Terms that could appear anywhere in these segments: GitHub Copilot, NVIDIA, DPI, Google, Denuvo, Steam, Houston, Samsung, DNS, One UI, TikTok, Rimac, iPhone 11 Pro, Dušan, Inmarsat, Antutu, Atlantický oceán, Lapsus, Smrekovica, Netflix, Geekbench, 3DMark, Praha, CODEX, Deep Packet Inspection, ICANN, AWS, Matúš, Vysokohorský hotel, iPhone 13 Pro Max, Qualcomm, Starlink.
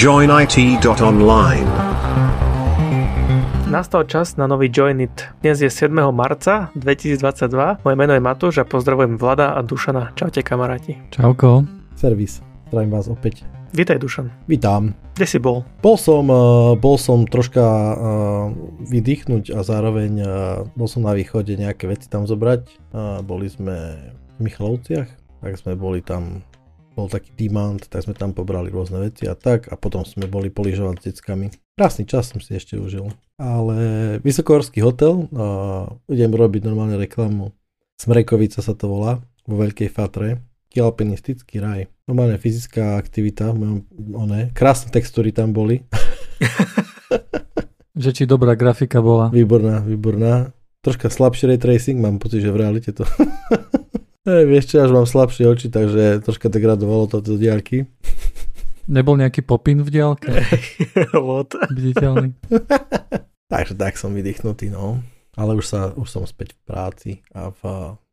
JoinIT.online. Nastal čas na nový JoinIT. Dnes je 7. marca 2022. Moje meno je Matúš a pozdravujem Vlada a Dušana. Čaute kamaráti. Čauko. Servis. Zdravím vás opäť. Vítaj Dušan. Vítam. Kde si bol? Bol som troška vydýchnuť a zároveň bol som na východe nejaké veci tam zobrať. Boli sme v Michalovciach, tak sme boli tam, bol taký demand, tak sme tam pobrali rôzne veci a tak, a potom sme boli polyžovať s deckami. Krásny čas som si ešte užil. Ale Vysokohorský hotel, idem robiť normálne reklamu. Smrekovica sa to volá, vo Veľkej Fatre. Alpinistický raj. Normálne fyzická aktivita, krásne textúry tam boli. Že či dobrá grafika bola? Výborná. Troška slabší ray tracing, mám pocit, že v realite to... Vieš čo, až mám slabšie oči, takže troška degradovalo to do diaľky. Nebol nejaký popín v diaľke? Viditeľný. Takže tak som vydýchnutý, no. Ale už som späť v práci a v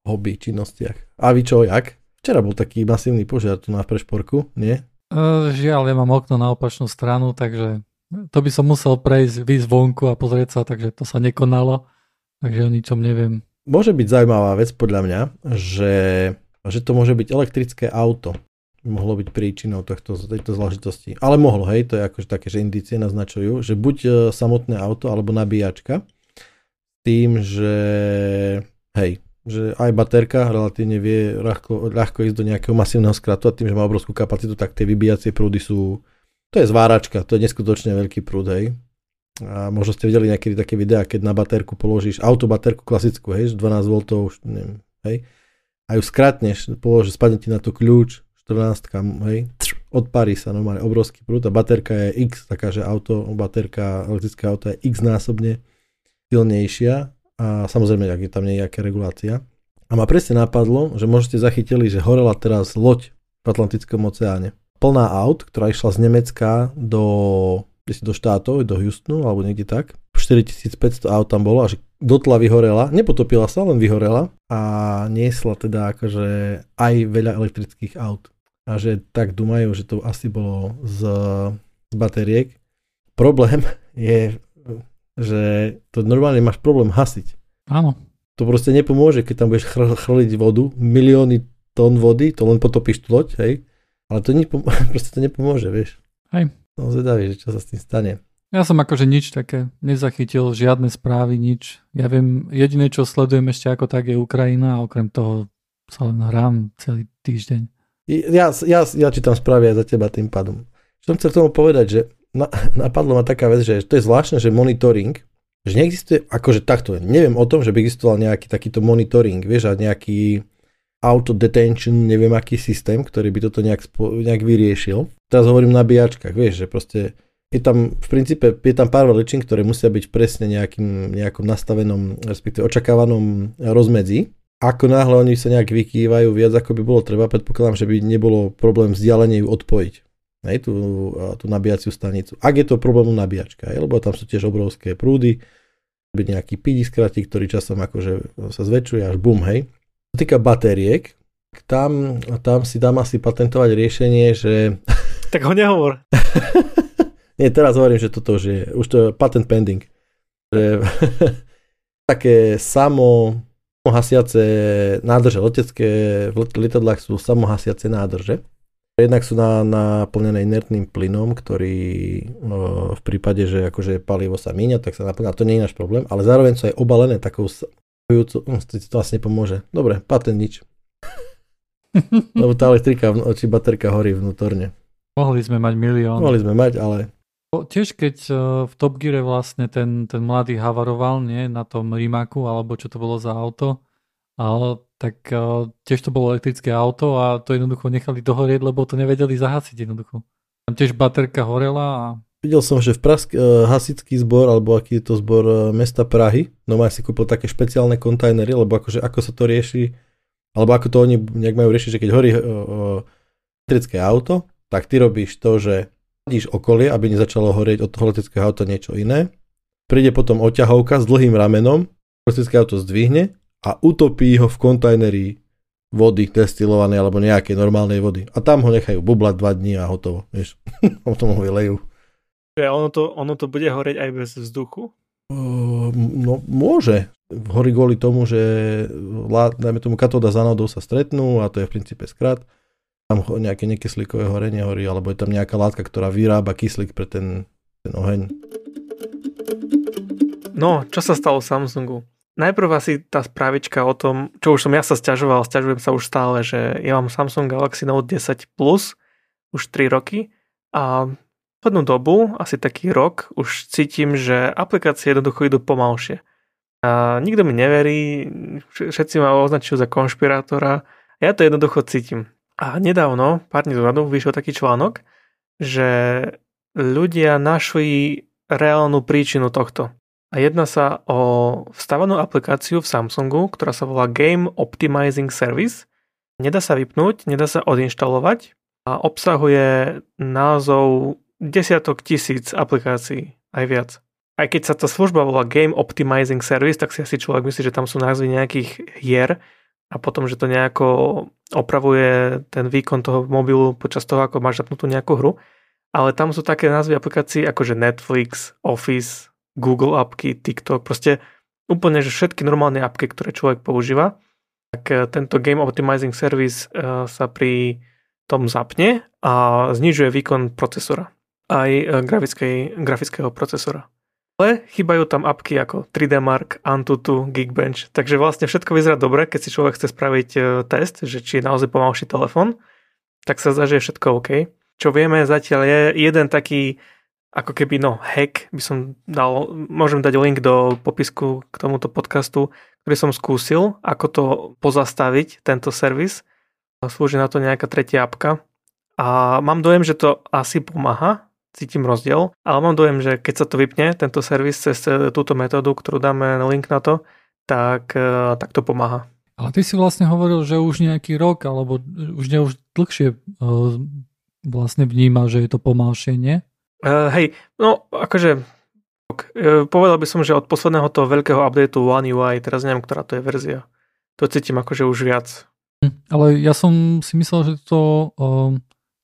hobby činnostiach. A vy čo, jak? Včera bol taký masívny požiar tu na Prešporku, nie? Žiaľ, ja mám okno na opačnú stranu, takže to by som musel výjsť vonku a pozrieť sa, takže to sa nekonalo. Takže o ničom neviem. Môže byť zaujímavá vec podľa mňa, že to môže byť elektrické auto. Mohlo byť príčinou tejto záležitosti. Ale mohlo, hej, to je akože také, že indície naznačujú, že buď samotné auto, alebo nabíjačka. Tým, že hej, že aj baterka relatívne vie ľahko ísť do nejakého masívneho skratu a tým, že má obrovskú kapacitu, tak tie vybíjacie prúdy sú, to je zváračka, to je neskutočne veľký prúd, hej. A možno ste videli nejaké také videá, keď na baterku položíš autobaterku klasickú, hej, 12 V, už neviem, hej, a ju skratneš, položíš, spadne ti na to kľúč, 14, hej, odparí sa normálne, obrovský prúd, a baterka je x, takáže baterka elektrického auta je x násobne silnejšia a samozrejme, ak je tam nejaká regulácia. A ma presne napadlo, že možno ste zachytili, že horela teraz loď v Atlantickom oceáne. Plná aut, ktorá išla z Nemecka do štátov, do Houstonu alebo niekde tak. 4500 aut tam bolo, až dotla vyhorela, nepotopila sa, len vyhorela a niesla teda akože aj veľa elektrických aut. A že tak dúmajú, že to asi bolo z batériek. Problém je, že to normálne máš problém hasiť. Áno. To proste nepomôže, keď tam budeš chrliť vodu, milióny tón vody, to len potopíš tú loď, hej. Ale to proste to nepomôže, vieš. Hej. No zvedavý, že čo sa s tým stane. Ja som akože nič také nezachytil, žiadne správy, nič. Ja viem, jediné čo sledujem ešte ako tak je Ukrajina a okrem toho sa len hrám celý týždeň. Ja čítam správy aj za teba tým pádom. Čo som chcel tomu povedať, že napadlo ma taká vec, že to je zvláštne, že monitoring, že neexistuje, akože takto, neviem o tom, že by existoval nejaký takýto monitoring, vieš, a nejaký auto-detention, neviem aký systém, ktorý by toto nejak vyriešil. Teraz hovorím na nabíjačkách, vieš, že proste je tam v princípe, je tam pár veličín, ktoré musia byť presne nejakom nastavenom, respektíve očakávanom rozmedzi. Ako náhle oni sa nejak vykývajú viac, ako by bolo treba, predpokladám, že by nebolo problém vzdialenie ju odpojiť. Hej, tú nabíjaciu stanicu. Ak je to problém nabíjačka, hej, lebo tam sú tiež obrovské prúdy, byť nejaký pídiskratí, ktorý časom akože sa zväčšuje až bum, hej. Čo týka batériek, tam si dám asi patentovať riešenie, že... Tak ho nehovor. Nie, teraz hovorím, že toto už to je patent pending. Že... Také samohasiace nádrže, v lietadlách sú samohasiace nádrže. Jednak sú naplnené inertným plynom, ktorý v prípade, že akože palivo sa míňa, tak sa naplňa. To nie je náš problém, ale zároveň sú aj obalené takou... To asi nepomôže. Dobre, patent nič. Lebo tá elektrika či baterka horí vnútorne. Mohli sme mať milión, ale... Tiež keď v Top Geare vlastne ten mladý havaroval, nie, na tom Rimaku, alebo čo to bolo za auto, tak tiež to bolo elektrické auto a to jednoducho nechali dohorieť, lebo to nevedeli zahasiť jednoducho. Tam tiež baterka horela a... Videl som, že v hasičský zbor, alebo aký je to zbor mesta Prahy, no ma si kúpil také špeciálne kontajnery, lebo akože ako sa to rieši, alebo ako to oni nejak majú riešiť, že keď horí elektrické auto, tak ty robíš to, že hodíš okolie, aby nezačalo horieť od toho elektrického auta niečo iné, príde potom oťahovka s dlhým ramenom, elektrické auto zdvihne a utopí ho v kontajneri vody destilovanej alebo nejakej normálnej vody. A tam ho nechajú bublať 2 dní a hotovo. Vieš, potom ho vylejú. Ono to bude horeť aj bez vzduchu? No môže. Horí kvôli tomu, že dajme tomu katóda s anódou sa stretnú a to je v princípe skrat. Tam nejaké nekyslíkové horenie horí, alebo je tam nejaká látka, ktorá vyrába kyslík pre ten oheň. No, čo sa stalo Samsungu? Najprv asi tá správička o tom, čo už som ja sa sťažoval, sťažujem sa už stále, že ja mám Samsung Galaxy Note 10 Plus už 3 roky a v jednu dobu, asi taký rok, už cítim, že aplikácie jednoducho idú pomalšie. A nikto mi neverí, všetci ma označujú za konšpirátora. Ja to jednoducho cítim. A nedávno, pár dní dozadu, vyšiel taký článok, že ľudia našli reálnu príčinu tohto. A jedná sa o vstavanú aplikáciu v Samsungu, ktorá sa volá Game Optimizing Service. Nedá sa vypnúť, nedá sa odinštalovať a obsahuje názov desiatok tisíc aplikácií, aj viac. Aj keď sa tá služba volá Game Optimizing Service, tak si asi človek myslí, že tam sú názvy nejakých hier a potom, že to nejako opravuje ten výkon toho mobilu počas toho, ako máš zapnutú nejakú hru. Ale tam sú také názvy aplikácií ako že Netflix, Office, Google apky, TikTok, proste úplne že všetky normálne apky, ktoré človek používa. Tak tento Game Optimizing Service sa pri tom zapne a znižuje výkon procesora, aj grafického procesora. Ale chýbajú tam apky ako 3DMark, Antutu, Geekbench, takže vlastne všetko vyzerá dobre, keď si človek chce spraviť test, že či je naozaj pomalší telefon, tak sa zdá, že je všetko OK. Čo vieme zatiaľ je jeden taký ako keby hack, by som dal, môžem dať link do popisku k tomuto podcastu, ktorý som skúsil, ako to pozastaviť, tento servis. Slúži na to nejaká tretia apka a mám dojem, že to asi pomáha, cítim rozdiel, ale mám dojem, že keď sa to vypne, tento servis cez túto metódu, ktorú dáme link na to, tak to pomáha. Ale ty si vlastne hovoril, že už nejaký rok, alebo už dlhšie vlastne vníma, že je to pomalšie, nie? Hej, no akože povedal by som, že od posledného toho veľkého updateu One UI, teraz neviem, ktorá to je verzia, to cítim akože už viac. Ale ja som si myslel, že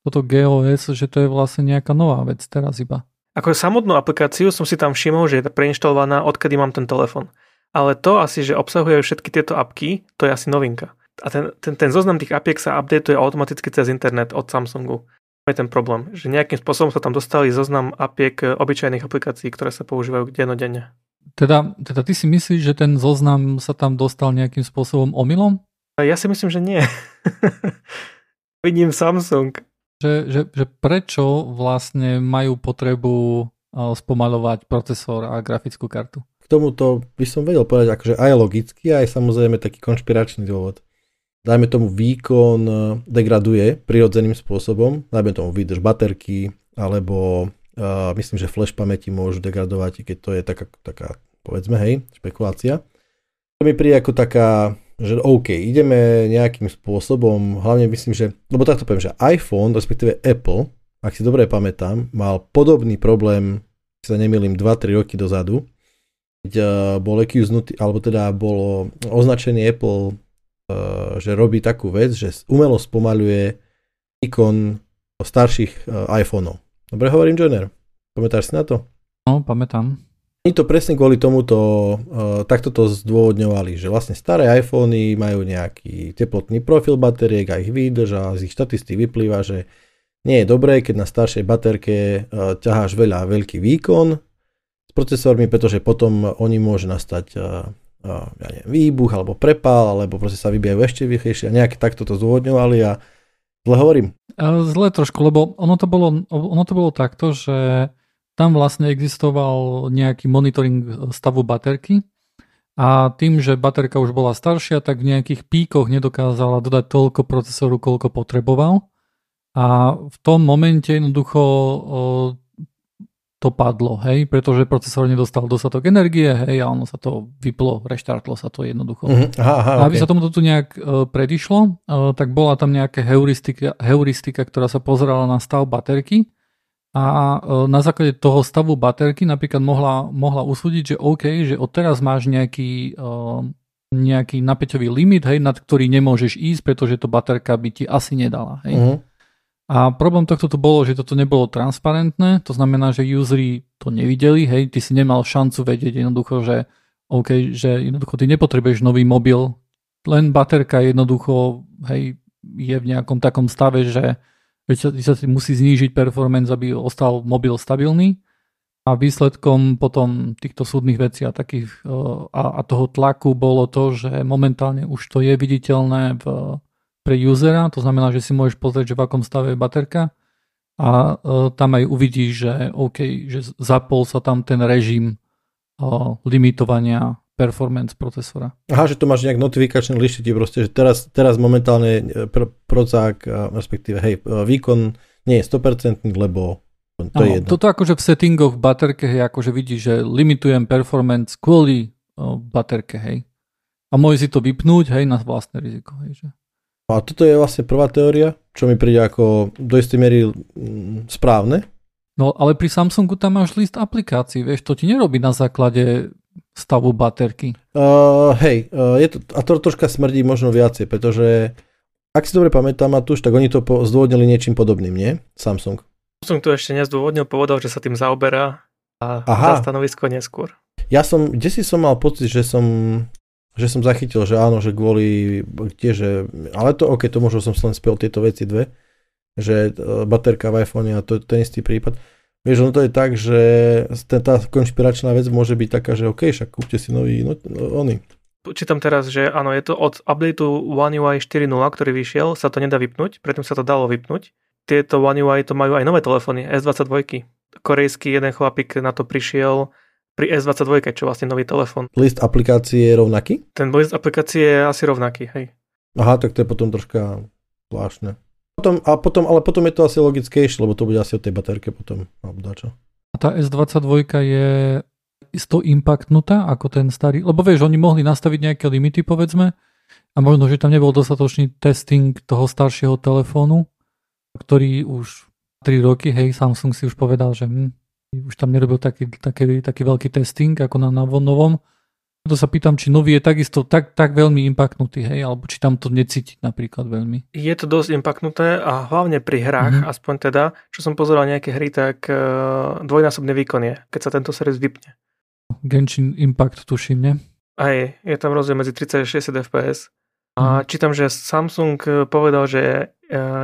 toto GOS, že to je vlastne nejaká nová vec teraz iba. Ako samotnú aplikáciu som si tam všimol, že je preinštalovaná, odkedy mám ten telefon. Ale to asi, že obsahuje všetky tieto apky, to je asi novinka. A ten zoznam tých apiek sa updateuje automaticky cez internet od Samsungu. Je ten problém, že nejakým spôsobom sa tam dostali zoznam apiek obyčajných aplikácií, ktoré sa používajú denodenne. Teda ty si myslíš, že ten zoznam sa tam dostal nejakým spôsobom omylom? Ja si myslím, že nie. Vidím Samsung. Že prečo vlastne majú potrebu spomaľovať procesor a grafickú kartu? K tomuto by som vedel povedať akože aj logicky, aj samozrejme taký konšpiračný dôvod. Dajme tomu výkon degraduje prirodzeným spôsobom, dajme tomu výdrž baterky, alebo myslím, že flash pamäti môžu degradovať, keď to je taká povedzme, hej, špekulácia. To mi príde ako taká, že OK, ideme nejakým spôsobom, hlavne myslím, že, lebo takto poviem, že iPhone, respektíve Apple, ak si dobre pamätám, mal podobný problém, keď sa nemýlim, 2-3 roky dozadu, keď bol accused, alebo teda bolo označený Apple, že robí takú vec, že umelo spomaľuje ikon starších iPhoneov. Dobre hovorím, Joiner? Pamätáš si na to? No, pamätám. Oni to presne kvôli tomuto takto to zdôvodňovali, že vlastne staré iPhony majú nejaký teplotný profil bateriek a ich výdrž a z ich štatistík vyplýva, že nie je dobré, keď na staršej baterke ťaháš veľký výkon s procesormi, pretože potom oni môže nastať ja neviem, výbuch alebo prepál, alebo proste sa vybijajú ešte rýchlejšie a nejaké takto to zdôvodňovali a zle hovorím. Zle trošku, lebo ono to bolo takto, že tam vlastne existoval nejaký monitoring stavu baterky a tým, že baterka už bola staršia, tak v nejakých píkoch nedokázala dodať toľko procesoru, koľko potreboval a v tom momente jednoducho to padlo, hej, pretože procesor nedostal dostatok energie, hej, a ono sa to vyplo, reštartlo sa to jednoducho. Aha, aby sa tomuto tu nejak predišlo, tak bola tam nejaká heuristika, ktorá sa pozerala na stav baterky a na základe toho stavu baterky napríklad mohla usúdiť, že OK, že odteraz máš nejaký nejaký napäťový limit, hej, nad ktorý nemôžeš ísť, pretože to baterka by ti asi nedala. Hej. Uh-huh. A problém tohto to bolo, že toto nebolo transparentné, to znamená, že useri to nevideli, hej, ty si nemal šancu vedieť jednoducho, že OK, že jednoducho ty nepotrebuješ nový mobil, len baterka jednoducho, hej, je v nejakom takom stave, že sa musí znížiť performance, aby ostal mobil stabilný. A výsledkom potom týchto súdnych vecí a takých a toho tlaku bolo to, že momentálne už to je viditeľné pre usera, to znamená, že si môžeš pozrieť, že v akom stave je baterka a tam aj uvidíš, že OK, že zapol sa tam ten režim limitovania performance procesora. Aha, že to máš nejak notifikačné lištite proste, že teraz momentálne procák, respektíve hej, výkon nie je 100%, lebo to je jedno. Toto akože v settingoch v baterke, hej, akože vidíš, že limitujem performance kvôli baterke, hej. A môže si to vypnúť, hej, na vlastné riziko, hej, že. A toto je vlastne prvá teória, čo mi príde ako do istej miery správne. No, ale pri Samsungu tam máš list aplikácií, vieš, to ti nerobí na základe stavu baterky. To troška smrdí možno viacej, pretože ak si dobre pamätám, Matúš, tak oni to zdôvodnili niečím podobným, nie? Samsung. Som to ešte nezdôvodnil, povedal, že sa tým zaoberá a dá stanovisko neskôr. Ja som, som mal pocit, že som zachytil, že áno, že kvôli tiež, ale to OK, to možno som len spel tieto veci dve, že baterka v iPhone a to je ten istý prípad. Vieš, ono to je tak, že tá konšpiračná vec môže byť taká, že OK, však kúpte si nový, Čítam teraz, že áno, je to od updateu One UI 4.0, ktorý vyšiel, sa to nedá vypnúť, predtým sa to dalo vypnúť. Tieto One UI to majú aj nové telefóny, S22. Korejský jeden chlapík na to prišiel pri S22, čo vlastne nový telefón. List aplikácie je rovnaký? Ten list aplikácie je asi rovnaký, hej. Aha, tak to je potom troška zvláštne. Potom je to asi logickejšie, lebo to bude asi od tej baterke potom. A tá S22 je isto impactnutá ako ten starý? Lebo vieš, oni mohli nastaviť nejaké limity, povedzme, a možno, že tam nebol dostatočný testing toho staršieho telefónu, ktorý už 3 roky, hej, Samsung si už povedal, že už tam nerobil taký veľký testing, ako na novom. To sa pýtam, či nový je takisto tak veľmi impactnutý, hej, alebo či tam to necítiť napríklad veľmi. Je to dosť impactnuté a hlavne pri hrách, aspoň teda, čo som pozeral nejaké hry, tak dvojnásobný výkon je, keď sa tento servis vypne. Genshin Impact, tuším, nie? Aj, je tam rozdiel medzi 30 a 60 FPS. A čítam, že Samsung povedal, že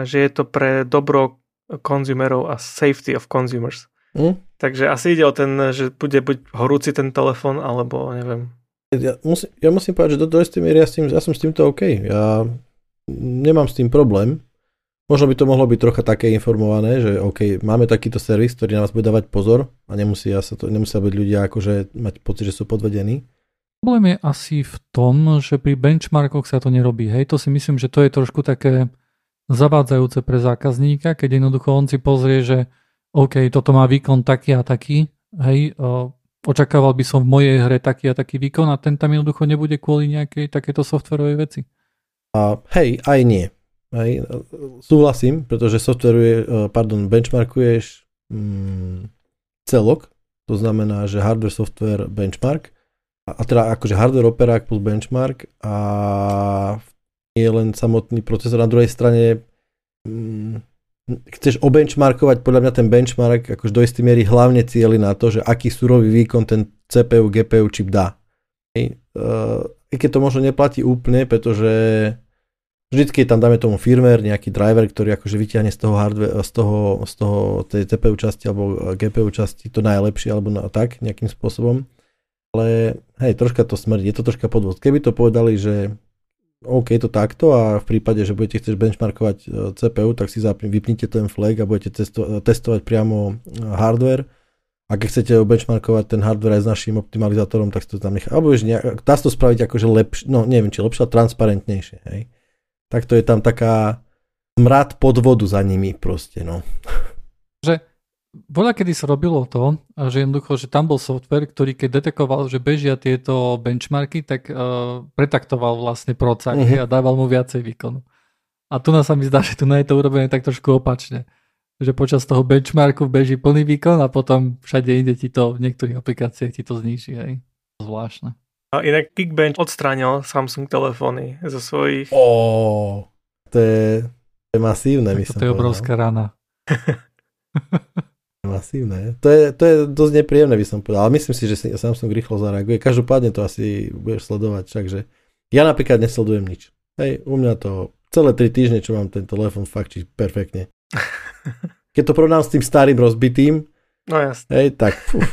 je to pre dobro konzumerov a safety of consumers. Takže asi ide o ten, že bude buď horúci ten telefón, alebo neviem. Ja musím povedať, že do istej miery ja som s týmto OK. Ja nemám s tým problém. Možno by to mohlo byť trocha také informované, že OK, máme takýto servis, ktorý na vás bude dávať pozor a nemusia byť ľudia akože mať pocit, že sú podvedení. Problém je asi v tom, že pri benchmarkoch sa to nerobí. Hej, to si myslím, že to je trošku také zavádzajúce pre zákazníka, keď jednoducho on si pozrie, že OK, toto má výkon taký a taký, hej, očakával by som v mojej hre taký a taký výkon a ten tam jednoducho nebude kvôli nejakej takéto softverovej veci. Hej, aj nie. Hej, súhlasím, pretože benchmarkuješ celok, to znamená, že hardware, software, benchmark, a teda akože hardware operák plus benchmark a je len samotný procesor. Na druhej strane chceš obenchmarkovať, podľa mňa ten benchmark akože do istej miery hlavne cieli na to, že aký surový výkon ten CPU, GPU čip dá. I keď to možno neplatí úplne, pretože vždycky tam dáme tomu firmware, nejaký driver, ktorý akože vyťahne z toho hardware, z toho tej CPU časti alebo GPU časti to najlepšie alebo tak nejakým spôsobom. Ale hej, troška to smrdí, je to troška podvod. Keby to povedali, že OK, to takto a v prípade, že budete chcieť benchmarkovať CPU, tak si vypnite ten flag a budete testovať priamo hardware. A keď chcete benchmarkovať ten hardware aj s našim optimalizátorom, tak si to tam nechá. Alebo dá sa to spraviť akože lepšie, no neviem, či lepšie, ale transparentnejšie. Hej. Tak to je tam taká smrad podvodu za nimi proste, no. Že voľakedy sa robilo to, že jednoducho, že tam bol software, ktorý keď detekoval, že bežia tieto benchmarky, tak pretaktoval vlastne procák a dával mu viacej výkonu. A tu sa mi zdá, že tu je to urobené tak trošku opačne. Že počas toho benchmarku beží plný výkon a potom všade inde ti to v niektorých aplikáciách ti to zníži. Zvláštne. A inak Geekbench odstránil Samsung telefóny zo svojich... Oh, to je masívne, myslím. To je obrovská rana. Masívne. To je dosť nepríjemné, by som povedal. Ale myslím si, že Samsung rýchlo zareaguje. Každopádne to asi budeš sledovať. Takže ja napríklad nesledujem nič. Hej, u mňa to celé 3 týždne, čo mám ten telefón, fakt či perfektne. Keď to porovnám s tým starým rozbitým, no jasne. Hej, tak... Uf.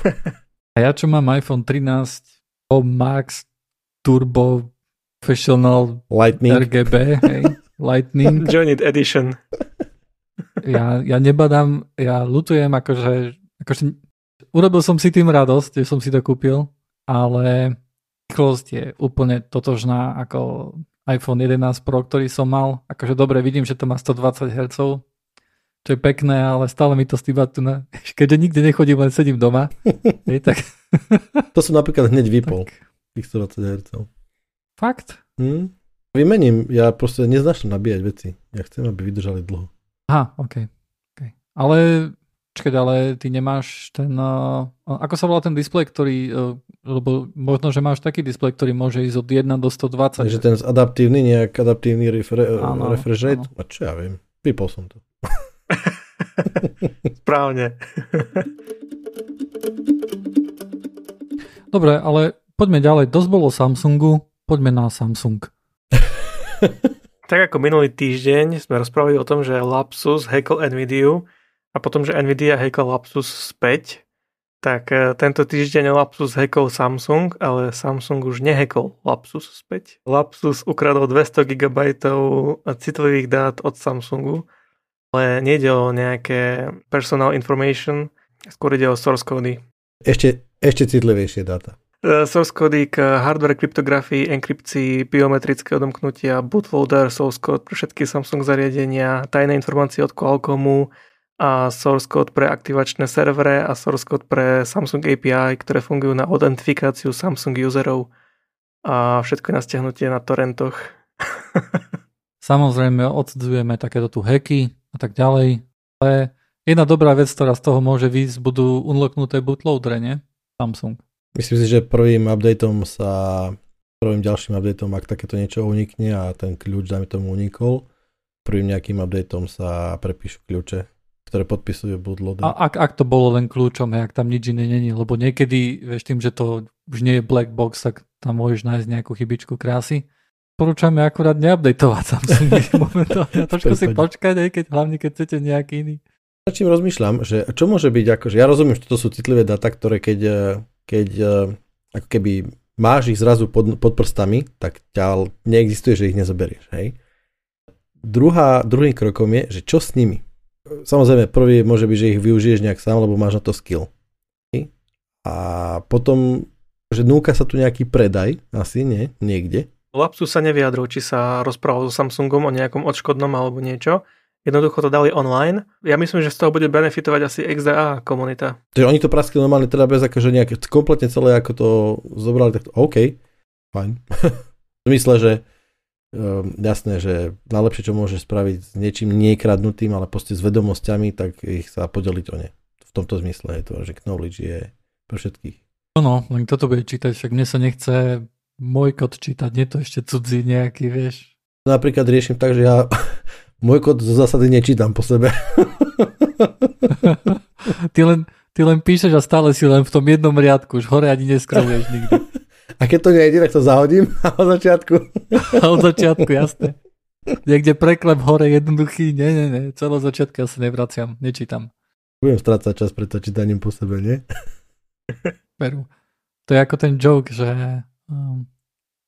A ja, čo mám iPhone 13 Pro Max Turbo Professional Lightning. RGB, hej, Lightning. JoinIT Edition. Ja nebadám, ja ľutujem, akože urobil som si tým radosť, že som si to kúpil, ale rýchlosť je úplne totožná ako iPhone 11 Pro, ktorý som mal. Akože dobre, vidím, že to má 120 Hz, čo je pekné, ale stále mi to stýba tu na... Keďže nikde nechodím, len sedím doma. Hej, tak... To som napríklad hneď vypol. Tých 120 Hz. Fakt? Vymením. Ja proste neznačím nabíjať veci. Ja chcem, aby vydržali dlho. Aha, OK. Ale... Čakaj, ale ty nemáš ten... Ako sa volá ten displej, ktorý... Lebo možno, že máš taký displej, ktorý môže ísť od 1 do 120. Takže ten adaptívny, nejak adaptívny refresh rate. A čo ja viem. Vypol som to. Správne. Dobre, ale poďme ďalej. Dosť bolo Samsungu, poďme na Samsung. Tak ako minulý týždeň sme rozprávali o tom, že Lapsus hackol Nvidiu a potom, že Nvidia hackol Lapsus späť, tak tento týždeň Lapsus hackol Samsung, ale Samsung už nehackol Lapsus späť. Lapsus ukradol 200 GB citlivých dát od Samsungu, ale nejde o nejaké personal information, skôr ide o source kódy. Ešte citlivejšie dáta. Source kódy k hardware kryptografii, enkrypcii, biometrického domknutia, bootloader, source code pre všetky Samsung zariadenia, tajné informácie od Qualcommu a source code pre aktivačné servere a source code pre Samsung API, ktoré fungujú na identifikáciu Samsung userov a všetko je na stiahnutie na torrentoch. Samozrejme, odsudzujeme takéto tu hacky a tak ďalej. Ale jedna dobrá vec, ktorá z toho môže výjsť, budú unlocknuté bootloadere, nie? Samsung. Myslím si, že prvým ďalším updateom, ak takéto niečo unikne a ten kľúč, dajme tomu, unikol, prvým nejakým updateom sa prepíšu kľúče, ktoré podpisujú bootloader. A ak to bolo len kľúčom, ak tam nič iné není, lebo niekedy, vieš, tým, že to už nie je black box, tak tam môžeš nájsť nejakú chybičku krásy. Porúčame akurát neupdateovať Samsung momentálne. Trošku si počkať, aj keď, hlavne keď chcete nejaký iný. Na čím rozmýšľam, že čo môže byť, akože ja rozumiem, že toto sú citlivé dáta, ktoré keď ako keby máš ich zrazu pod prstami, tak ťa neexistuje, že ich nezoberieš. Hej? Druhým krokom je, že čo s nimi? Samozrejme, prvý môže byť, že ich využiješ nejak sám, lebo máš na to skill. Hej? A potom, že núka sa tu nejaký predaj, asi nie, niekde. Lapsus sa nevyjadril, či sa rozprával so Samsungom o nejakom odškodnom alebo niečo. Jednoducho to dali online. Ja myslím, že z toho bude benefitovať asi XDA komunita. Takže oni to praskli normálne teda bez akože nejaké kompletne celé ako to zobrali, tak to, OK, fajn. V zmysle, že jasné, že najlepšie, čo môžeš spraviť s niečím niekradnutým, ale proste s vedomosťami, tak ich sa podeliť o ne. V tomto zmysle je to, že knowledge je pre všetkých. No, len kto to bude čítať, však mne sa nechce... Môj kód čítať, nie to ešte cudzí nejaký, vieš. Napríklad riešim tak, že ja môj kód zo zásady nečítam po sebe. Ty len píšeš a stále si len v tom jednom riadku, už hore ani neskroluješ nikdy. A keď to nejde, tak to zahodím od začiatku, jasne. Niekde preklep hore jednoduchý, nie, celého začiatku ja sa nevraciam, nečítam. Budem strácať čas pred to čítaním po sebe, nie? Veru. To je ako ten joke, že...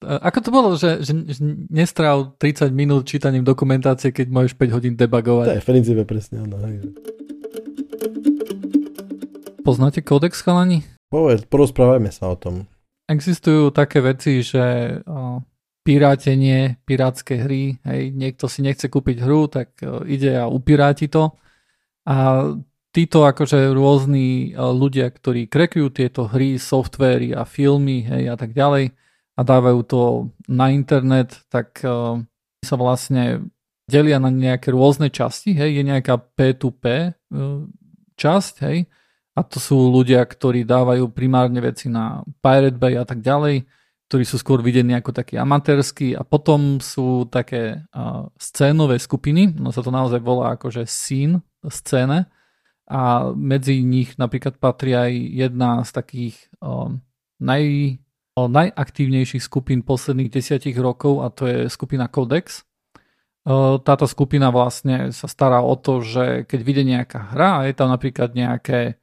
Ako to bolo, že nestráv 30 minút čítaním dokumentácie, keď môžeš 5 hodín debugovať. To je v princípe presne ono. Poznáte kódex, chalani? Porozprávajme sa o tom. Existujú také veci, že pirátenie, pirátske hry, hej, niekto si nechce kúpiť hru, tak ide a upiráti to. A títo akože rôzni ľudia, ktorí crackujú tieto hry, softvéry a filmy, hej, a tak ďalej a dávajú to na internet, tak sa vlastne delia na nejaké rôzne časti, hej, je nejaká P2P časť, hej, a to sú ľudia, ktorí dávajú primárne veci na Pirate Bay a tak ďalej, ktorí sú skôr videní ako takí amatérsky, a potom sú také scénové skupiny, no sa to naozaj volá akože scene, scéne, a medzi nich napríklad patrí aj jedna z takých najaktívnejších skupín posledných 10 rokov, a to je skupina Codex. Táto skupina vlastne sa stará o to, že keď vyjde nejaká hra a je tam napríklad nejaké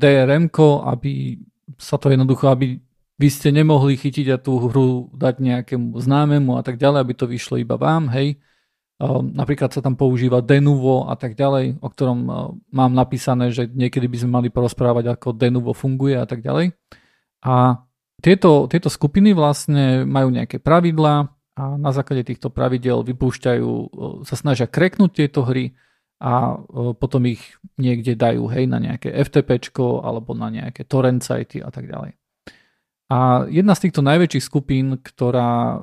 DRM-ko, aby sa to jednoducho, aby vy ste nemohli chytiť a tú hru dať nejakému známemu a tak ďalej, aby to vyšlo iba vám, hej. Napríklad sa tam používa Denuvo a tak ďalej, o ktorom mám napísané, že niekedy by sme mali porozprávať, ako Denuvo funguje a tak ďalej. A tieto skupiny vlastne majú nejaké pravidlá a na základe týchto pravidel vypúšťajú, sa snažia kreknúť tieto hry a potom ich niekde dajú, hej, na nejaké FTPčko alebo na nejaké torrent sajty a tak ďalej. A jedna z týchto najväčších skupín, ktorá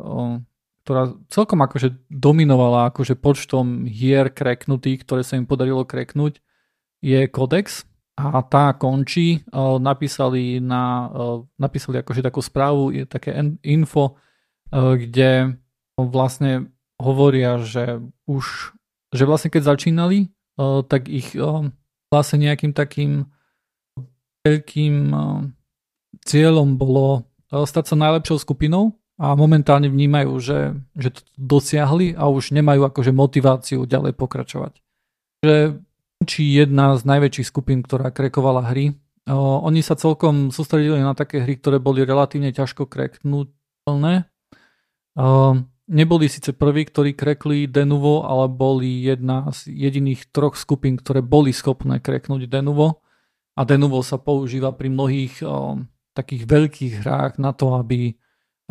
celkom akože dominovala akože počtom hier kreknutých, ktoré sa im podarilo kreknúť, je Codex. A tá končí. Napísali akože takú správu, je také info, kde vlastne hovoria, že vlastne keď začínali, tak ich vlastne nejakým takým veľkým cieľom bolo stať sa najlepšou skupinou, a momentálne vnímajú, že to dosiahli a už nemajú akože motiváciu ďalej pokračovať. Že či jedna z najväčších skupín, ktorá krekovala hry, oni sa celkom sústredili na také hry, ktoré boli relatívne ťažko kreknutelné. Neboli síce prví, ktorí krekli Denuvo, ale boli jedna z jediných 3 skupín, ktoré boli schopné kreknúť Denuvo. A Denuvo sa používa pri mnohých takých veľkých hrách na to, aby...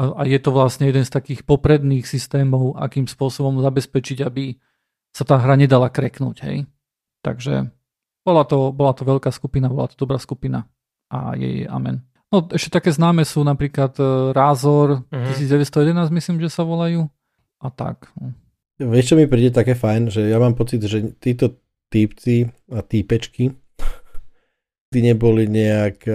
A je to vlastne jeden z takých popredných systémov, akým spôsobom zabezpečiť, aby sa tá hra nedala kreknúť, hej. Takže bola to veľká skupina, bola to dobrá skupina a jej amen. No ešte také známe sú napríklad Rázor 1911, myslím, že sa volajú, a tak. Vieš, čo mi príde také fajn, že ja mám pocit, že títo týpci a týpečky neboli nejak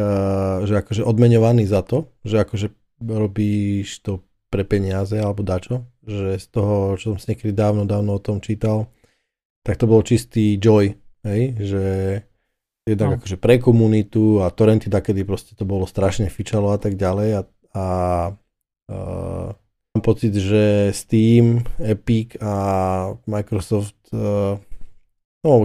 že akože odmeňovaní za to, že akože robíš to pre peniaze alebo dačo, že z toho, čo som si niekedy dávno o tom čítal, tak to bolo čistý joy, hej? Že jednak no. Akože pre komunitu a torrenty takedy proste to bolo strašne fičalo a tak ďalej, a mám pocit, že Steam, Epic a Microsoft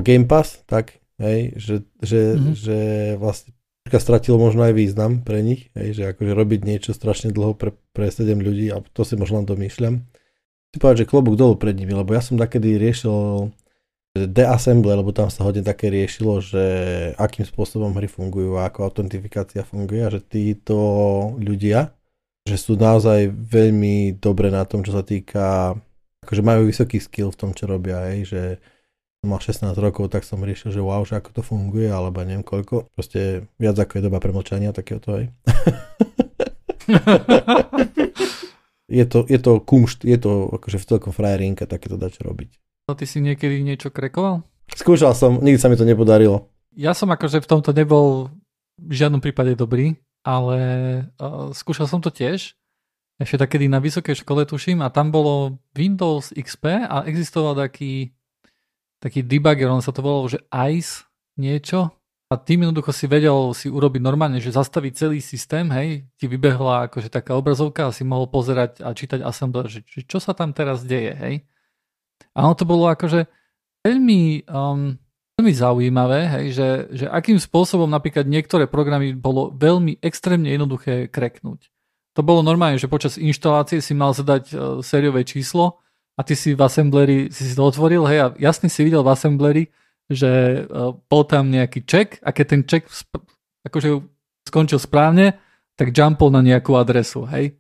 Game Pass, tak, hej? Že vlastne stratilo možno aj význam pre nich, hej, že akože robiť niečo strašne dlho pre 7 ľudí, a to si možno len domýšľam. Chcem povedať, že klobúk dolu pred nimi, lebo ja som takedy riešil deassemble, lebo tam sa hodne také riešilo, že akým spôsobom hry fungujú a ako autentifikácia funguje, a že títo ľudia, že sú naozaj veľmi dobre na tom, čo sa týka, akože majú vysoký skill v tom, čo robia, hej, že mal 16 rokov, tak som riešil, že wow, že ako to funguje, alebo neviem koľko. Proste viac ako je doba premlčania, takého to aj. je to kumšt, je to akože v celkom frajerinka, takéto dá čo robiť. No ty si niekedy niečo krekoval? Skúšal som, nikdy sa mi to nepodarilo. Ja som akože v tomto nebol v žiadnom prípade dobrý, ale skúšal som to tiež. Ešte takedy na vysokej škole, tuším, a tam bolo Windows XP a existoval taký debugger, on sa to volalo, že ICE niečo, a tým jednoducho si vedel si urobiť normálne, že zastaví celý systém, hej, ti vybehla akože taká obrazovka a si mohol pozerať a čítať assembler, že čo sa tam teraz deje, hej. A ono to bolo akože veľmi, veľmi zaujímavé, hej, že akým spôsobom napríklad niektoré programy bolo veľmi extrémne jednoduché kreknúť. To bolo normálne, že počas inštalácie si mal zadať sériové číslo a ty si v assembleri si to otvoril, hej, a jasne si videl v assembleri, že bol tam nejaký check, a keď ten check akože skončil správne, tak jumpol na nejakú adresu, hej.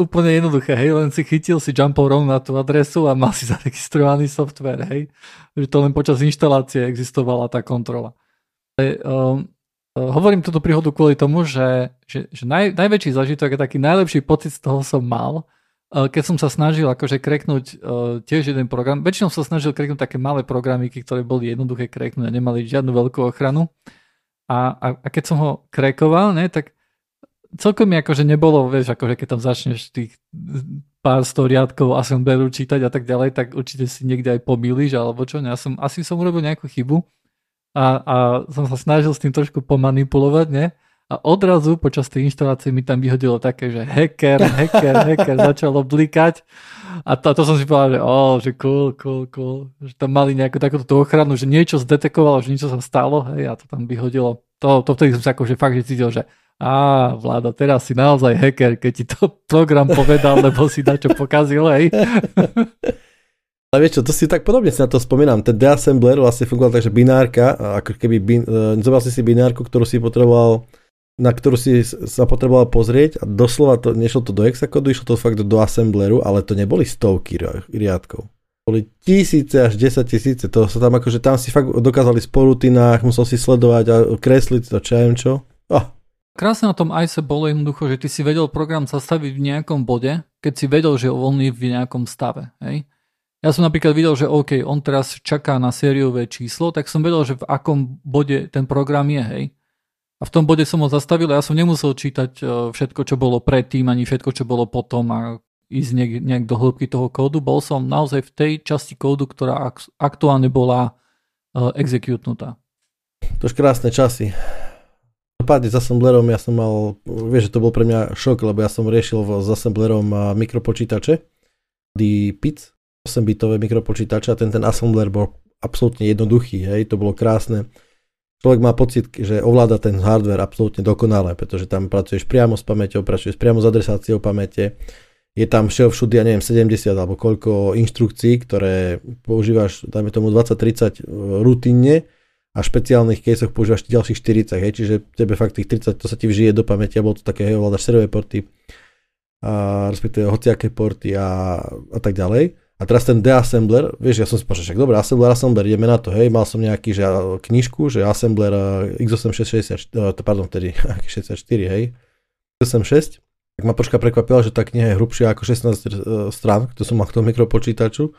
Úplne jednoduché, hej, len si chytil, si jumpol rovno na tú adresu a mal si zaregistrovaný software, hej. Že to len počas inštalácie existovala tá kontrola. Hovorím túto príhodu kvôli tomu, že najväčší zážitok a taký najlepší pocit z toho som mal, keď som sa snažil akože kreknúť tiež jeden program. Väčšinou som sa snažil kreknúť také malé programíky, ktoré boli jednoduché kreknúť a nemali žiadnu veľkú ochranu. A keď som ho krekoval, ne, tak celkom mi akože nebolo, vieš, akože keď tam začneš tých pár sto riadkov assemberu čítať a tak ďalej, tak určite si niekde aj pomýliš, alebo čo, ja som, asi som urobil nejakú chybu a som sa snažil s tým trošku pomanipulovať, ne? A odrazu počas tej inštalácie mi tam vyhodilo také, že hacker, začalo blikať. A to som si povedal, že cool. Že tam mali nejakú takúto tú ochranu, že niečo zdetekovalo, že niečo sa stalo, hej, a to tam vyhodilo. To vtedy som sa akože fakt cítil, že Vlado, teraz si naozaj hacker, keď ti to program povedal, lebo si dačo pokazil, hej. Ale vieš čo, to si tak podobne si na to spomínam. Ten deassembler vlastne fungoval tak, že binárka, ako keby zobral si binárku, ktorú si potreboval, na ktorú si sa potreboval pozrieť, a doslova to, nešlo to do hexakodu, išlo to fakt do assembleru, ale to neboli stovky riadkov. Boli tisíce až 10 000. To sa tam akože, tam si fakt dokázali po rutinách, musel si sledovať a kresliť to, čo viem čo. Krásne na tom ICE bolo jednoducho, že ty si vedel program zastaviť v nejakom bode, keď si vedel, že on je v nejakom stave, hej? Ja som napríklad videl, že OK, on teraz čaká na sériové číslo, tak som vedel, že v akom bode ten program je, hej. A v tom bode som ho zastavil a ja som nemusel čítať všetko, čo bolo predtým, ani všetko, čo bolo potom a ísť nejak do hĺbky toho kódu. Bol som naozaj v tej časti kódu, ktorá aktuálne bola executnutá. To už krásne časy. Dopadne s assemblerom, ja som mal, vieš, že to bol pre mňa šok, lebo ja som riešil s assemblerom mikropočítače, DPIC. 8-bitové mikropočítače a ten assembler bol absolútne jednoduchý, hej, to bolo krásne. Človek má pocit, že ovláda ten hardware absolútne dokonale, pretože tam pracuješ priamo s pamäťou, pracuješ priamo s adresáciou pamäte, je tam všudy, ja neviem, 70 alebo koľko inštrukcií, ktoré používaš, dajme tomu 20-30 rutinne a v špeciálnych caseoch používaš ďalších 40, hej, čiže tebe fakt tých 30, to sa ti vžije do pamäti a bolo to také, hej, ovládaš serverové porty a respektíve hociaké porty a tak ďalej. A teraz ten deassembler, vieš, ja som si počal, však dobre, assembler, ideme na to, hej, mal som nejaký, že knižku, že assembler x8664, pardon, tedy 64, hej, x86, tak ma počka prekvapila, že tá kniha je hrubšia ako 16 strán, to som mal k tomu mikropočítaču,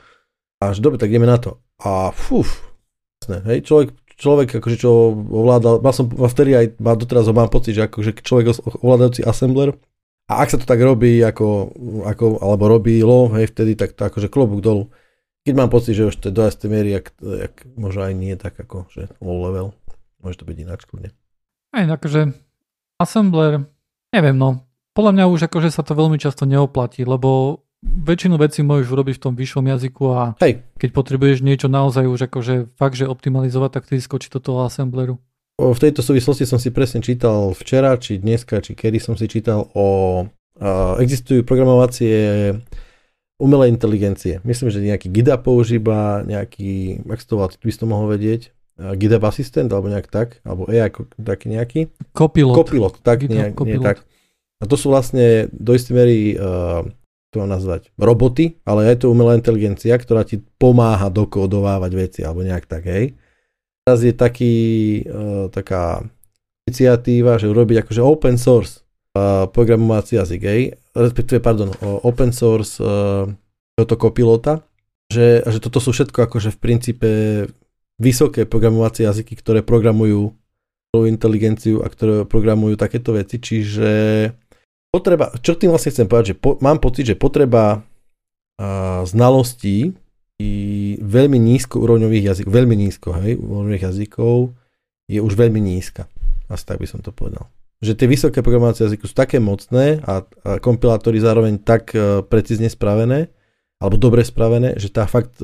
a že dobre, tak ideme na to. A fúf, hej, človek akože čo ovládal, mal som vtedy aj, doteraz mám pocit, že akože človek ovládajúci assembler, a ak sa to tak robí, ako alebo robilo, hej, vtedy, tak to akože klobúk dolu. Keď mám pocit, že už to je do istej miery, jak možno aj nie, tak ako, že low level. Môže to byť ináč, kľudne. Aj, akože assembler, neviem, no. Podľa mňa už akože sa to veľmi často neoplatí, lebo väčšinu vecí môžeš urobiť v tom vyššom jazyku a hej. Keď potrebuješ niečo naozaj už akože fakt, že optimalizovať, tak vtedy skočí do toho assembleru. V tejto súvislosti som si presne čítal včera, či dneska, či kedy som si čítal o existujú programovacie umelej inteligencie. Myslím, že nejaký GitHub používa, nejaký, ak to by som mohol vedieť, GitHub Assistant, alebo nejak tak, alebo AI, taký nejaký. Copilot, tak nejak, nie tak. A to sú vlastne do istej miery, to mám nazvať, roboty, ale aj to umelá inteligencia, ktorá ti pomáha dokodovávať veci, alebo nejak tak, hej. Teraz je taká iniciatíva, že urobiť akože open source programovací jazyk, open source tohoto Copilota, že toto sú všetko akože v princípe vysoké programovacie jazyky, ktoré programujú inteligenciu a ktoré programujú takéto veci, čiže potreba, čo tým vlastne chcem povedať, že mám pocit, že potreba znalostí veľmi nízko úrovňových jazykov, je už veľmi nízka. Asi tak by som to povedal. Že tie vysoké programovacie jazyky sú také mocné a kompilátory zároveň tak precízne spravené, alebo dobre spravené, že tá fakt,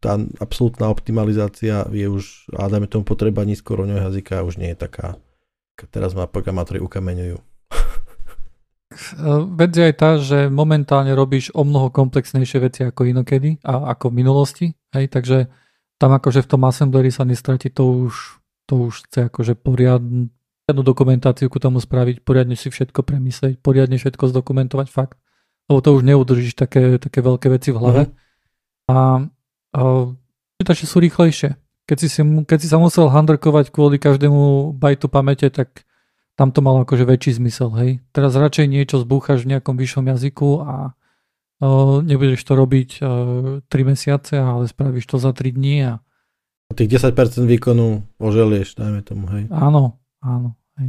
tá absolútna optimalizácia je už, a dáme tomu potreba nízko úrovňového jazyka, už nie je taká. Teraz ma programátori ukameňujú. Vec je aj tá, že momentálne robíš o mnoho komplexnejšie veci ako inokedy a ako v minulosti, hej, takže tam akože v tom assembleri sa nestratí, to už chce akože poriadnu dokumentáciu ku tomu spraviť, poriadne si všetko premyslieť, poriadne všetko zdokumentovať, fakt, lebo to už neudržíš také veľké veci v hlave. A čítače sú rýchlejšie. Keď si sa musel handrkovať kvôli každému bajtu pamäte, tak tam to malo akože väčší zmysel, hej. Teraz radšej niečo zbúchaš v nejakom vyššom jazyku a nebudeš to robiť 3 mesiace, ale spravíš to za 3 dní a tých 10% výkonu oželieš, dajme tomu, hej. Áno, hej.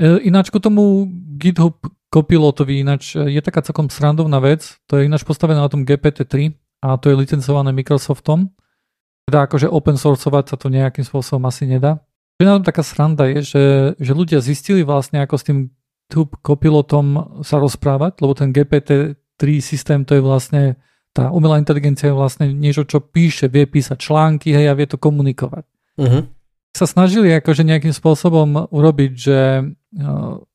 Ináčko tomu GitHub Copilotovi, ináč je taká celkom srandovná vec, to je ináč postavené na tom GPT-3 a to je licencované Microsoftom. Teda akože open sourceovať sa to nejakým spôsobom asi nedá. Čo je na tom taká sranda je, že ľudia zistili vlastne ako s tým GitHub Copilotom sa rozprávať, lebo ten GPT-3 systém to je vlastne, tá umelá inteligencia je vlastne niečo, čo píše, vie písať články, hej, a vie to komunikovať. Uh-huh. Sa snažili akože nejakým spôsobom urobiť, že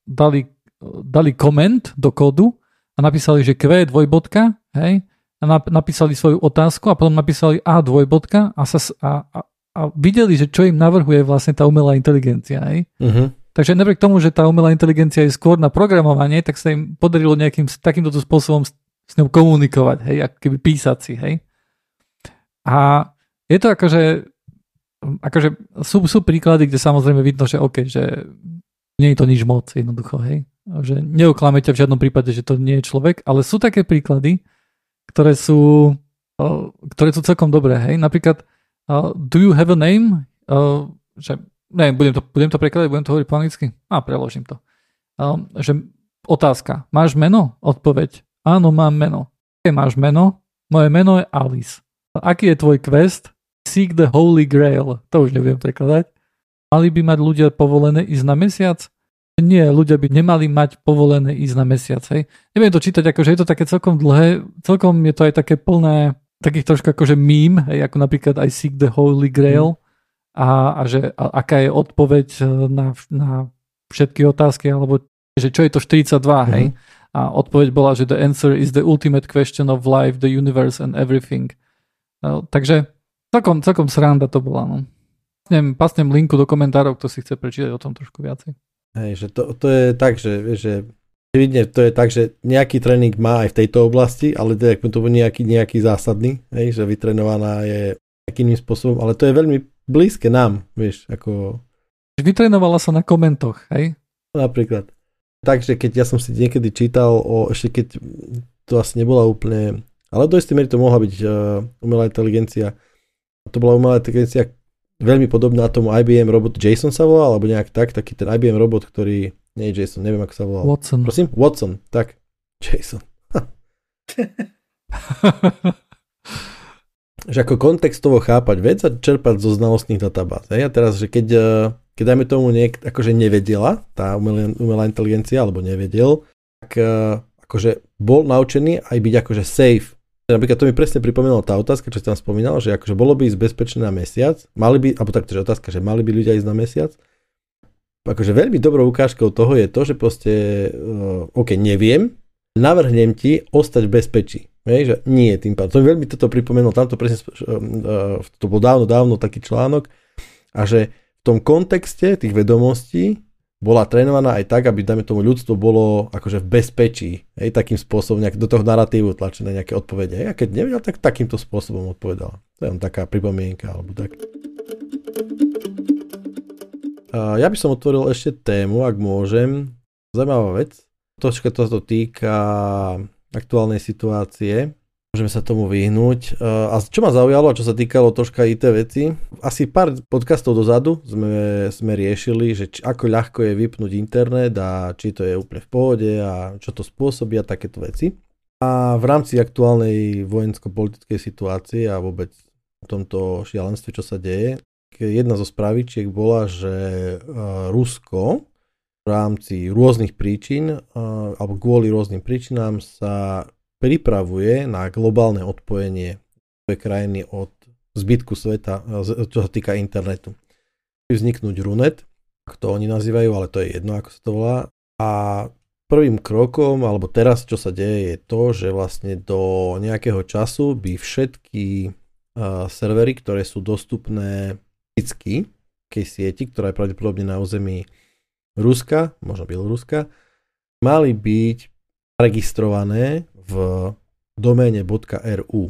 dali koment do kódu a napísali, že Q dvojbodka, hej, a napísali svoju otázku a potom napísali A dvojbodka a videli, že čo im navrhuje vlastne tá umelá inteligencia, hej. Uh-huh. Takže napriek tomu, že tá umelá inteligencia je skôr na programovanie, tak sa im podarilo nejakým takýmto spôsobom s ňou komunikovať, hej, ako keby písať si, hej. A je to akože sú príklady, kde samozrejme vidno, že OK, že nie je to nič moc jednoducho, hej. Že neoklame ťa v žiadnom prípade, že to nie je človek, ale sú také príklady, ktoré sú celkom dobré, hej. Napríklad do you have a name? Že, neviem, budem to prekladať, budem to hovoriť po anglicky? Preložím to. Že otázka, máš meno? Odpoveď, áno, mám meno. Aké máš meno? Moje meno je Alice. Aký je tvoj quest? Seek the Holy Grail. To už nebudem prekladať. Mali by mať ľudia povolené ísť na mesiac? Nie, ľudia by nemali mať povolené ísť na mesiac. Hej. Neviem to čítať, akože je to také celkom dlhé, celkom je to aj také plné takých trošku akože mím, hej, ako napríklad aj Seek the Holy Grail a aká je odpoveď na všetky otázky, alebo že čo je to 42, hej. A odpoveď bola, že the answer is the ultimate question of life, the universe and everything. Takže Celkom sranda to bola, no. Pasnem linku do komentárov, kto si chce prečítať o tom trošku viacej. Hej, že to je tak, že vidne, to je tak, že nejaký tréning má aj v tejto oblasti, ale to je nejaký zásadný, hej, že vytrenovaná je nejakým spôsobom, ale to je veľmi blízke nám, vieš, ako... Vytrenovala sa na komentoch, hej? Napríklad. Takže keď ja som si niekedy čítal o, ešte keď to asi nebola úplne, ale do istej miery to mohla byť umelá inteligencia. To bola umelá inteligencia veľmi podobná tomu IBM robot, Jason sa volal, alebo nejak tak, taký ten IBM robot, ktorý, nie je Jason, neviem ako sa volal. Watson. Prosím? Watson, tak. Jason. Že ako kontextovo chápať vec a čerpať zo znalostných databáz. A teraz, že keď dajme tomu akože nevedela, tá umelá inteligencia, alebo nevedel, tak akože bol naučený aj byť akože safe. Napríklad to mi presne pripomínala tá otázka, čo si tam spomínal, že akože bolo by ísť bezpečné na mesiac, mali by ľudia ísť na mesiac. Akože veľmi dobrou ukážkou toho je to, že proste, OK, neviem, navrhnem ti ostať v bezpečí. Hej, že nie tým pádom. To mi veľmi toto pripomínalo, tamto presne, to bol dávno taký článok, a že v tom kontexte tých vedomostí bola trénovaná aj tak, aby, dajme tomu, ľudstvo bolo akože v bezpečí, hej, takým spôsobom, do toho naratívu tlačené nejaké odpovede. Hej, a keď nevedel, tak takýmto spôsobom odpovedala. To je len taká pripomienka, alebo tak. Ja by som otvoril ešte tému, ak môžem. Zajímavá vec. Troška toto týka aktuálnej situácie. Môžeme sa tomu vyhnúť. A čo ma zaujalo a čo sa týkalo troška IT veci, asi pár podcastov dozadu sme riešili, že ako ľahko je vypnúť internet a či to je úplne v pohode a čo to spôsobia takéto veci. A v rámci aktuálnej vojensko-politickej situácie a vôbec v tomto šialenstve, čo sa deje, jedna zo správičiek bola, že Rusko v rámci rôznych príčin alebo kvôli rôznym príčinám sa pripravuje na globálne odpojenie svojej krajiny od zbytku sveta, čo sa týka internetu. Vzniknúť Runet, ako to oni nazývajú, ale to je jedno, ako sa to volá. A prvým krokom, alebo teraz, čo sa deje, je to, že vlastne do nejakého času by všetky servery, ktoré sú dostupné fyzicky, tej sieti, ktorá je pravdepodobne na území Ruska, možno Bieloruska, mali byť registrované v doméne .ru.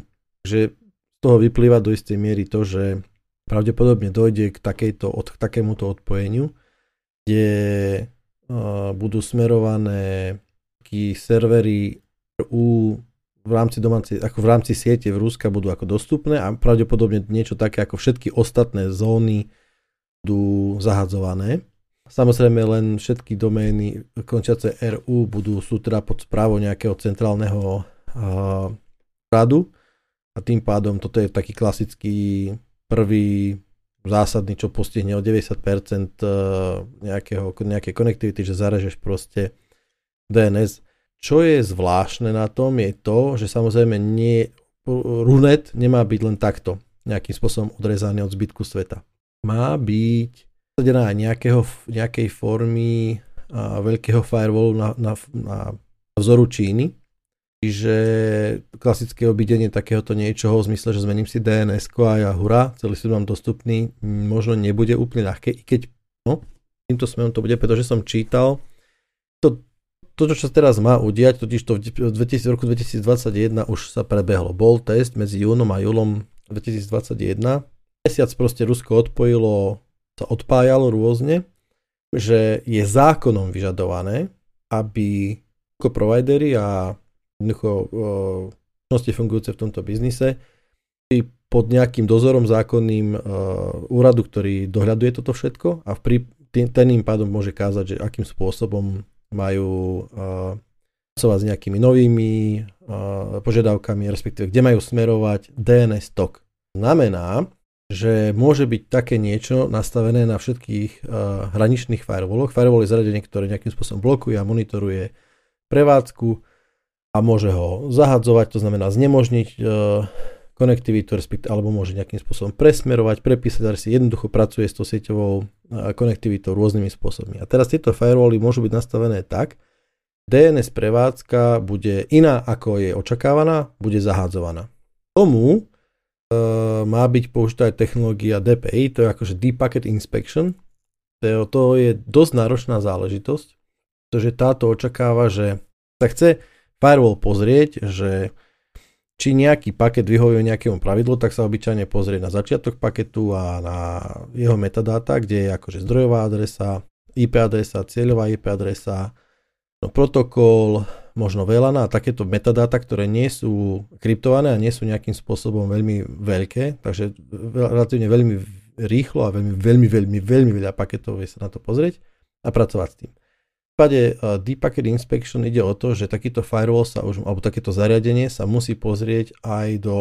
Takže z toho vyplýva do istej miery to, že pravdepodobne dojde k takémuto odpojeniu, kde budú smerované servery RU v rámci siete v Ruska budú ako dostupné a pravdepodobne niečo také ako všetky ostatné zóny budú zahadzované. Samozrejme len všetky domény končiace RU sú teda pod správou nejakého centrálneho radu a tým pádom toto je taký klasický prvý zásadný, čo postihne o 90% nejakej konektivity, že zarežeš proste DNS. Čo je zvláštne na tom je to, že samozrejme Runet nemá byť len takto nejakým spôsobom odrezaný od zbytku sveta. Má byť zadená nejakej formy veľkého firewallu na vzoru Číny. Čiže klasické obídenie takéhoto niečoho v zmysle, že zmením si DNS-ko a ja hurá, celý svet mám dostupný, možno nebude úplne ľahké, i keď týmto smerom to bude, pretože som čítal to, čo sa teraz má udiať, totiž to v roku 2021 už sa prebehlo. Bol test medzi júnom a júlom 2021. Mesiac proste Rusko sa odpájalo rôzne, že je zákonom vyžadované, aby provideri a jednoducho fungujúce v tomto biznise i pod nejakým dozorom zákonným úradu, ktorý dohľaduje toto všetko a ten im pádom môže kázať, že akým spôsobom majú pracovať s nejakými novými požiadavkami, respektíve kde majú smerovať DNS tok. Znamená, že môže byť také niečo nastavené na všetkých hraničných firewalloch. Firewall je zariadenie, ktoré nejakým spôsobom blokuje a monitoruje prevádzku a môže ho zahadzovať, to znamená znemožniť konektivitu, alebo môže nejakým spôsobom presmerovať, prepísať, ale si jednoducho pracuje s tou sieťovou konektivitou rôznymi spôsobmi. A teraz tieto firewally môžu byť nastavené tak, DNS prevádzka bude iná, ako je očakávaná, bude zahadzovaná. Tomu má byť použitá aj technológia DPI, to je akože Deep Packet Inspection. To je dosť náročná záležitosť, pretože táto očakáva, že sa chce firewall pozrieť, že či nejaký paket vyhovuje nejakému pravidlu, tak sa obyčajne pozrie na začiatok paketu a na jeho metadáta, kde je akože zdrojová adresa, IP adresa, cieľová IP adresa, protokol, možno VLAN a takéto metadáta, ktoré nie sú kryptované a nie sú nejakým spôsobom veľmi veľké, takže relatívne veľmi rýchlo a veľmi veľa paketov je sa na to pozrieť a pracovať s tým. V prípade Deep Packet Inspection ide o to, že takýto firewall alebo takéto zariadenie sa musí pozrieť aj do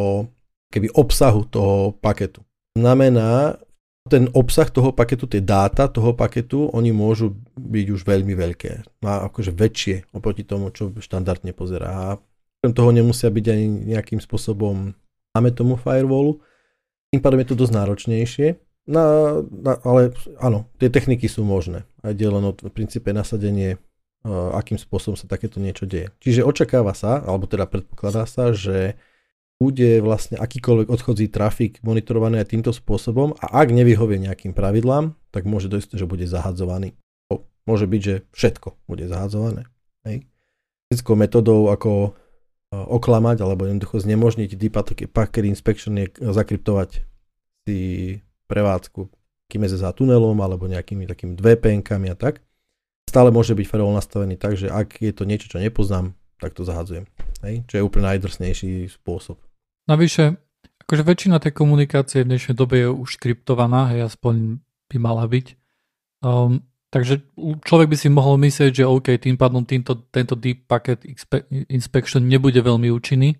obsahu toho paketu. Znamená, ten obsah toho paketu, tie dáta toho paketu, oni môžu byť už veľmi veľké. Má akože väčšie oproti tomu, čo štandardne pozerá. A okrem toho nemusia byť ani nejakým spôsobom máme tomu firewallu. Tým pádom je to dosť náročnejšie. Ale áno, tie techniky sú možné. A ide len o princípe nasadenie, akým spôsobom sa takéto niečo deje. Čiže očakáva sa, alebo teda predpokladá sa, že bude vlastne akýkoľvek odchodzí trafik monitorovaný aj týmto spôsobom a ak nevyhovie nejakým pravidlám, tak môže dojsť, že bude zahadzovaný. Môže byť, že všetko bude zahadzované. Hej. Všetkou metodou, ako oklamať alebo jednoducho znemožniť Deep Packet Inspection je zakryptovať si prevádzku kýmeze za tunelom alebo nejakými takými VPN-kami a tak. Stále môže byť firewall nastavený tak, že ak je to niečo, čo nepoznám, tak to zahadzujem. Hej? Čo je úplne najdrsnejší spôsob. Navyše, akože väčšina tej komunikácie v dnešnej dobe je už kryptovaná, hej, aspoň by mala byť. Takže človek by si mohol myslieť, že OK, tým pádom tento Deep Packet Inspection nebude veľmi účinný,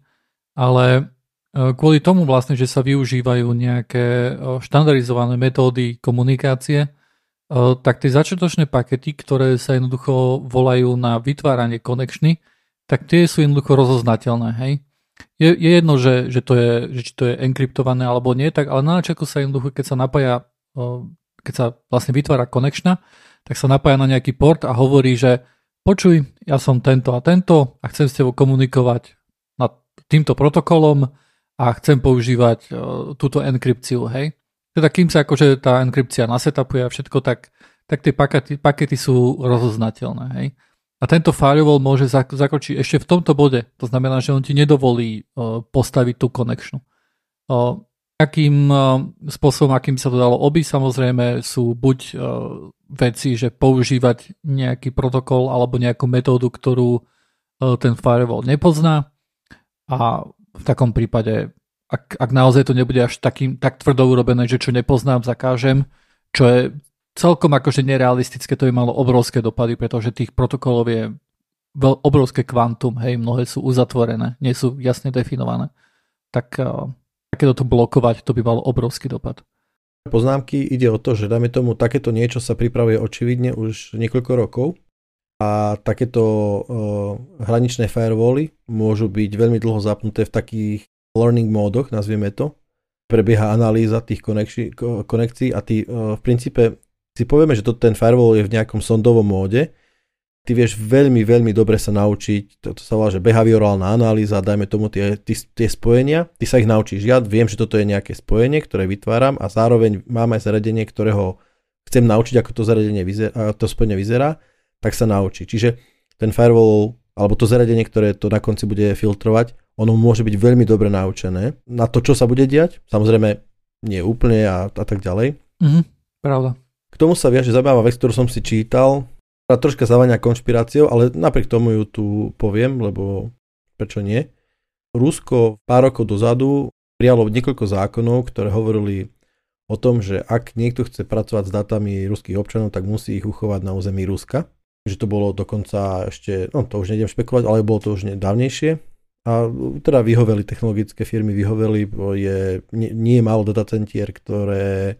ale kvôli tomu vlastne, že sa využívajú nejaké štandardizované metódy komunikácie, tak tie začiatočné pakety, ktoré sa jednoducho volajú na vytváranie konekčny, tak tie sú jednoducho rozoznateľné, hej. Je jedno, že či to je enkryptované alebo nie, tak ale na začiatku sa jednoducho, keď sa vlastne vytvára konekčná, tak sa napája na nejaký port a hovorí, že počuj, ja som tento a tento a chcem s tebou komunikovať nad týmto protokolom a chcem používať túto enkrypciu, hej. Teda kým sa akože tá enkrypcia nasetapuje a všetko, tak tie pakety sú rozoznateľné, hej. A tento firewall môže zakročiť ešte v tomto bode. To znamená, že on ti nedovolí postaviť tú konekčnú. Takým spôsobom, akým sa to dalo obísť, samozrejme sú buď veci, že používať nejaký protokol alebo nejakú metódu, ktorú ten firewall nepozná. A v takom prípade, ak naozaj to nebude až tak tvrdo urobené, že čo nepoznám, zakážem, čo je celkom akože nerealistické, to by malo obrovské dopady, pretože tých protokolov je obrovské kvantum, hej, mnohé sú uzatvorené, nie sú jasne definované. Tak takéto blokovať, to by malo obrovský dopad. Poznámky ide o to, že dáme tomu, takéto niečo sa pripravuje očividne už niekoľko rokov a takéto hraničné firewally môžu byť veľmi dlho zapnuté v takých learning módoch, nazvieme to. Prebieha analýza tých konekcií a ty v princípe si povieme, že to, ten firewall je v nejakom sondovom móde. Ty vieš veľmi, veľmi dobre sa naučiť, to sa volá, že behaviorálna analýza, dajme tomu tie spojenia, ty sa ich naučíš. Ja viem, že toto je nejaké spojenie, ktoré vytváram a zároveň mám aj zariadenie, ktorého chcem naučiť, ako to zariadenie vyzerá, to spojenie vyzerá, tak sa naučí. Čiže ten firewall, alebo to zariadenie, ktoré to na konci bude filtrovať, ono môže byť veľmi dobre naučené na to, čo sa bude diať, samozrejme nie úplne a tak ďalej. Mhm, pravda. K tomu sa viaže zaujímavá vec, ktorú som si čítal, a troška zavania konšpiráciou, ale napriek tomu ju tu poviem, lebo prečo nie. Rusko pár rokov dozadu prijalo niekoľko zákonov, ktoré hovorili o tom, že ak niekto chce pracovať s datami ruských občanov, tak musí ich uchovať na území Ruska. Že to bolo dokonca ešte, no to už nejdem špekulovať, ale bolo to už dávnejšie. A teda vyhoveli, technologické firmy vyhoveli, bo je nie je málo datacentier, ktoré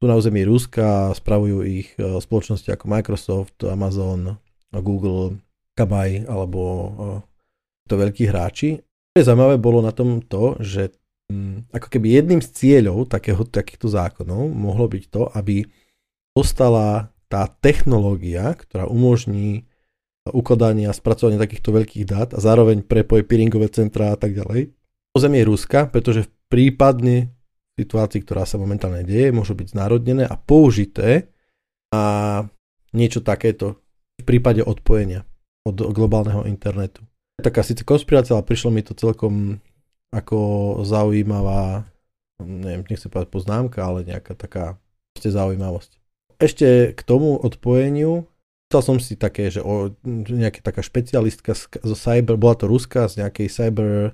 tu na území Ruska, spravujú ich spoločnosti ako Microsoft, Amazon, Google, Kabaj alebo to veľkí hráči. Čo je zaujímavé bolo na tom to, že ako keby jedným z cieľov takýchto zákonov mohlo byť to, aby dostala tá technológia, ktorá umožní ukladanie a spracovanie takýchto veľkých dát a zároveň prepoj peeringové centrá a tak ďalej. Územie Ruska, pretože v prípadne situácii, ktorá sa momentálne deje, môžu byť znárodnené a použité na niečo takéto v prípade odpojenia od globálneho internetu. Taká síce konspirácia, ale prišlo mi to celkom ako zaujímavá, neviem, nechcem povedať poznámka, ale nejaká taká zaujímavosť. Ešte k tomu odpojeniu, chcel som si také, že nejaká taká špecialistka zo cyber, bola to Ruska z nejakej cyber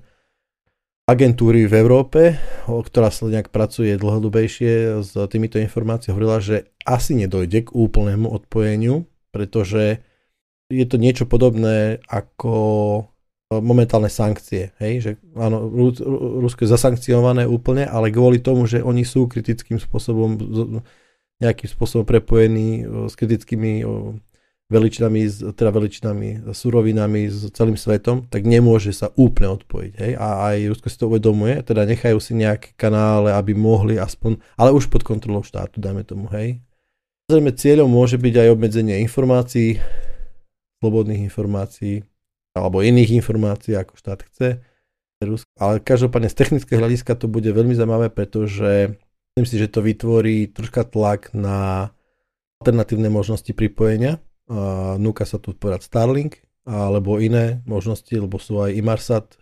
agentúry v Európe, ktorá sa nejak pracuje dlhodobejšie s týmito informáciami, hovorila, že asi nedojde k úplnému odpojeniu, pretože je to niečo podobné ako momentálne sankcie. Hej? Že, áno, Rusko je zasankciované úplne, ale kvôli tomu, že oni sú kritickým spôsobom, nejakým spôsobom prepojení s kritickými veličinami, teda veličinami, surovinami, s celým svetom, tak nemôže sa úplne odpojiť. Hej? A aj Rusko si to uvedomuje, teda nechajú si nejaké kanále, aby mohli aspoň, ale už pod kontrolou štátu, dajme tomu, hej. Zrejme cieľom môže byť aj obmedzenie informácií, slobodných informácií, alebo iných informácií, ako štát chce. Ale každopádne z technického hľadiska to bude veľmi zaujímavé, pretože myslím si, že to vytvorí troška tlak na alternatívne možnosti pripojenia. Núka sa tu povedať Starlink alebo iné možnosti, lebo sú aj Inmarsat,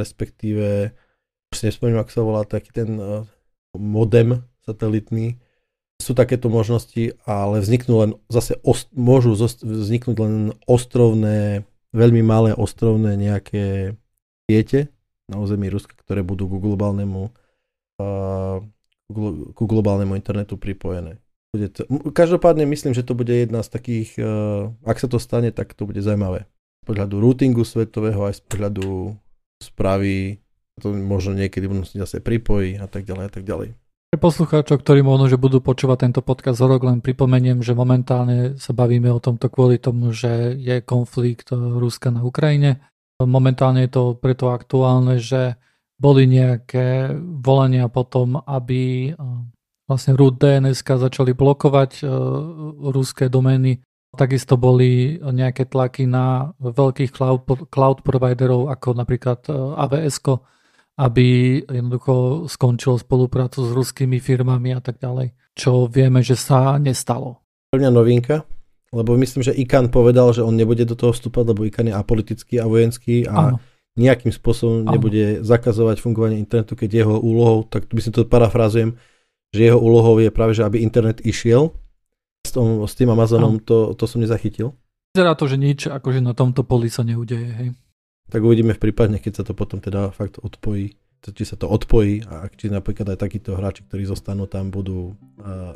respektíve už si nespomínam, ako sa volá taký ten modem satelitný. Sú takéto možnosti, ale vzniknú len zase môžu vzniknúť len ostrovné, veľmi malé ostrovné nejaké siete na území Ruska, ktoré budú ku globálnemu internetu pripojené. Každopádne myslím, že to bude jedna z takých, ak sa to stane, tak to bude zaujímavé. Z pohľadu routingu svetového, aj z pohľadu správy, to možno niekedy budú si zase pripojí a tak ďalej a tak ďalej. Pre poslucháčov, ktorí možno, že budú počúvať tento podcast o rok, len pripomeniem, že momentálne sa bavíme o tomto kvôli tomu, že je konflikt Ruska na Ukrajine. Momentálne je to preto aktuálne, že boli nejaké volania potom, aby vlastne root DNS-ka začali blokovať ruské domény. Takisto boli nejaké tlaky na veľkých cloud providerov, ako napríklad AWS-ko, aby jednoducho skončilo spoluprácu s ruskými firmami a tak ďalej. Čo vieme, že sa nestalo. Pre mňa novinka, lebo myslím, že ICAN povedal, že on nebude do toho vstúpať, lebo ICAN je apolitický a vojenský a nejakým spôsobom nebude zakazovať fungovanie internetu, keď jeho úlohou, tak by si to parafrázujem, že jeho úlohou je práve, že aby internet išiel. S tým Amazonom to som nezachytil. Vyzerá to, že nič akože na tomto poli sa neudeje, hej. Tak uvidíme v prípadne, keď sa to potom teda fakt odpojí, či sa to odpojí a či napríklad aj takíto hráči, ktorí zostanú tam, budú,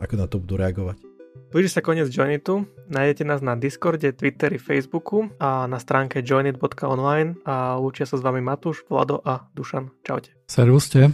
ako na to budú reagovať. Blíži sa koniec JoinITu, nájdete nás na Discorde, Twitteri, Facebooku a na stránke joinit.online a lúčia sa s vami Matúš, Vlado a Dušan. Čaute. Servuste.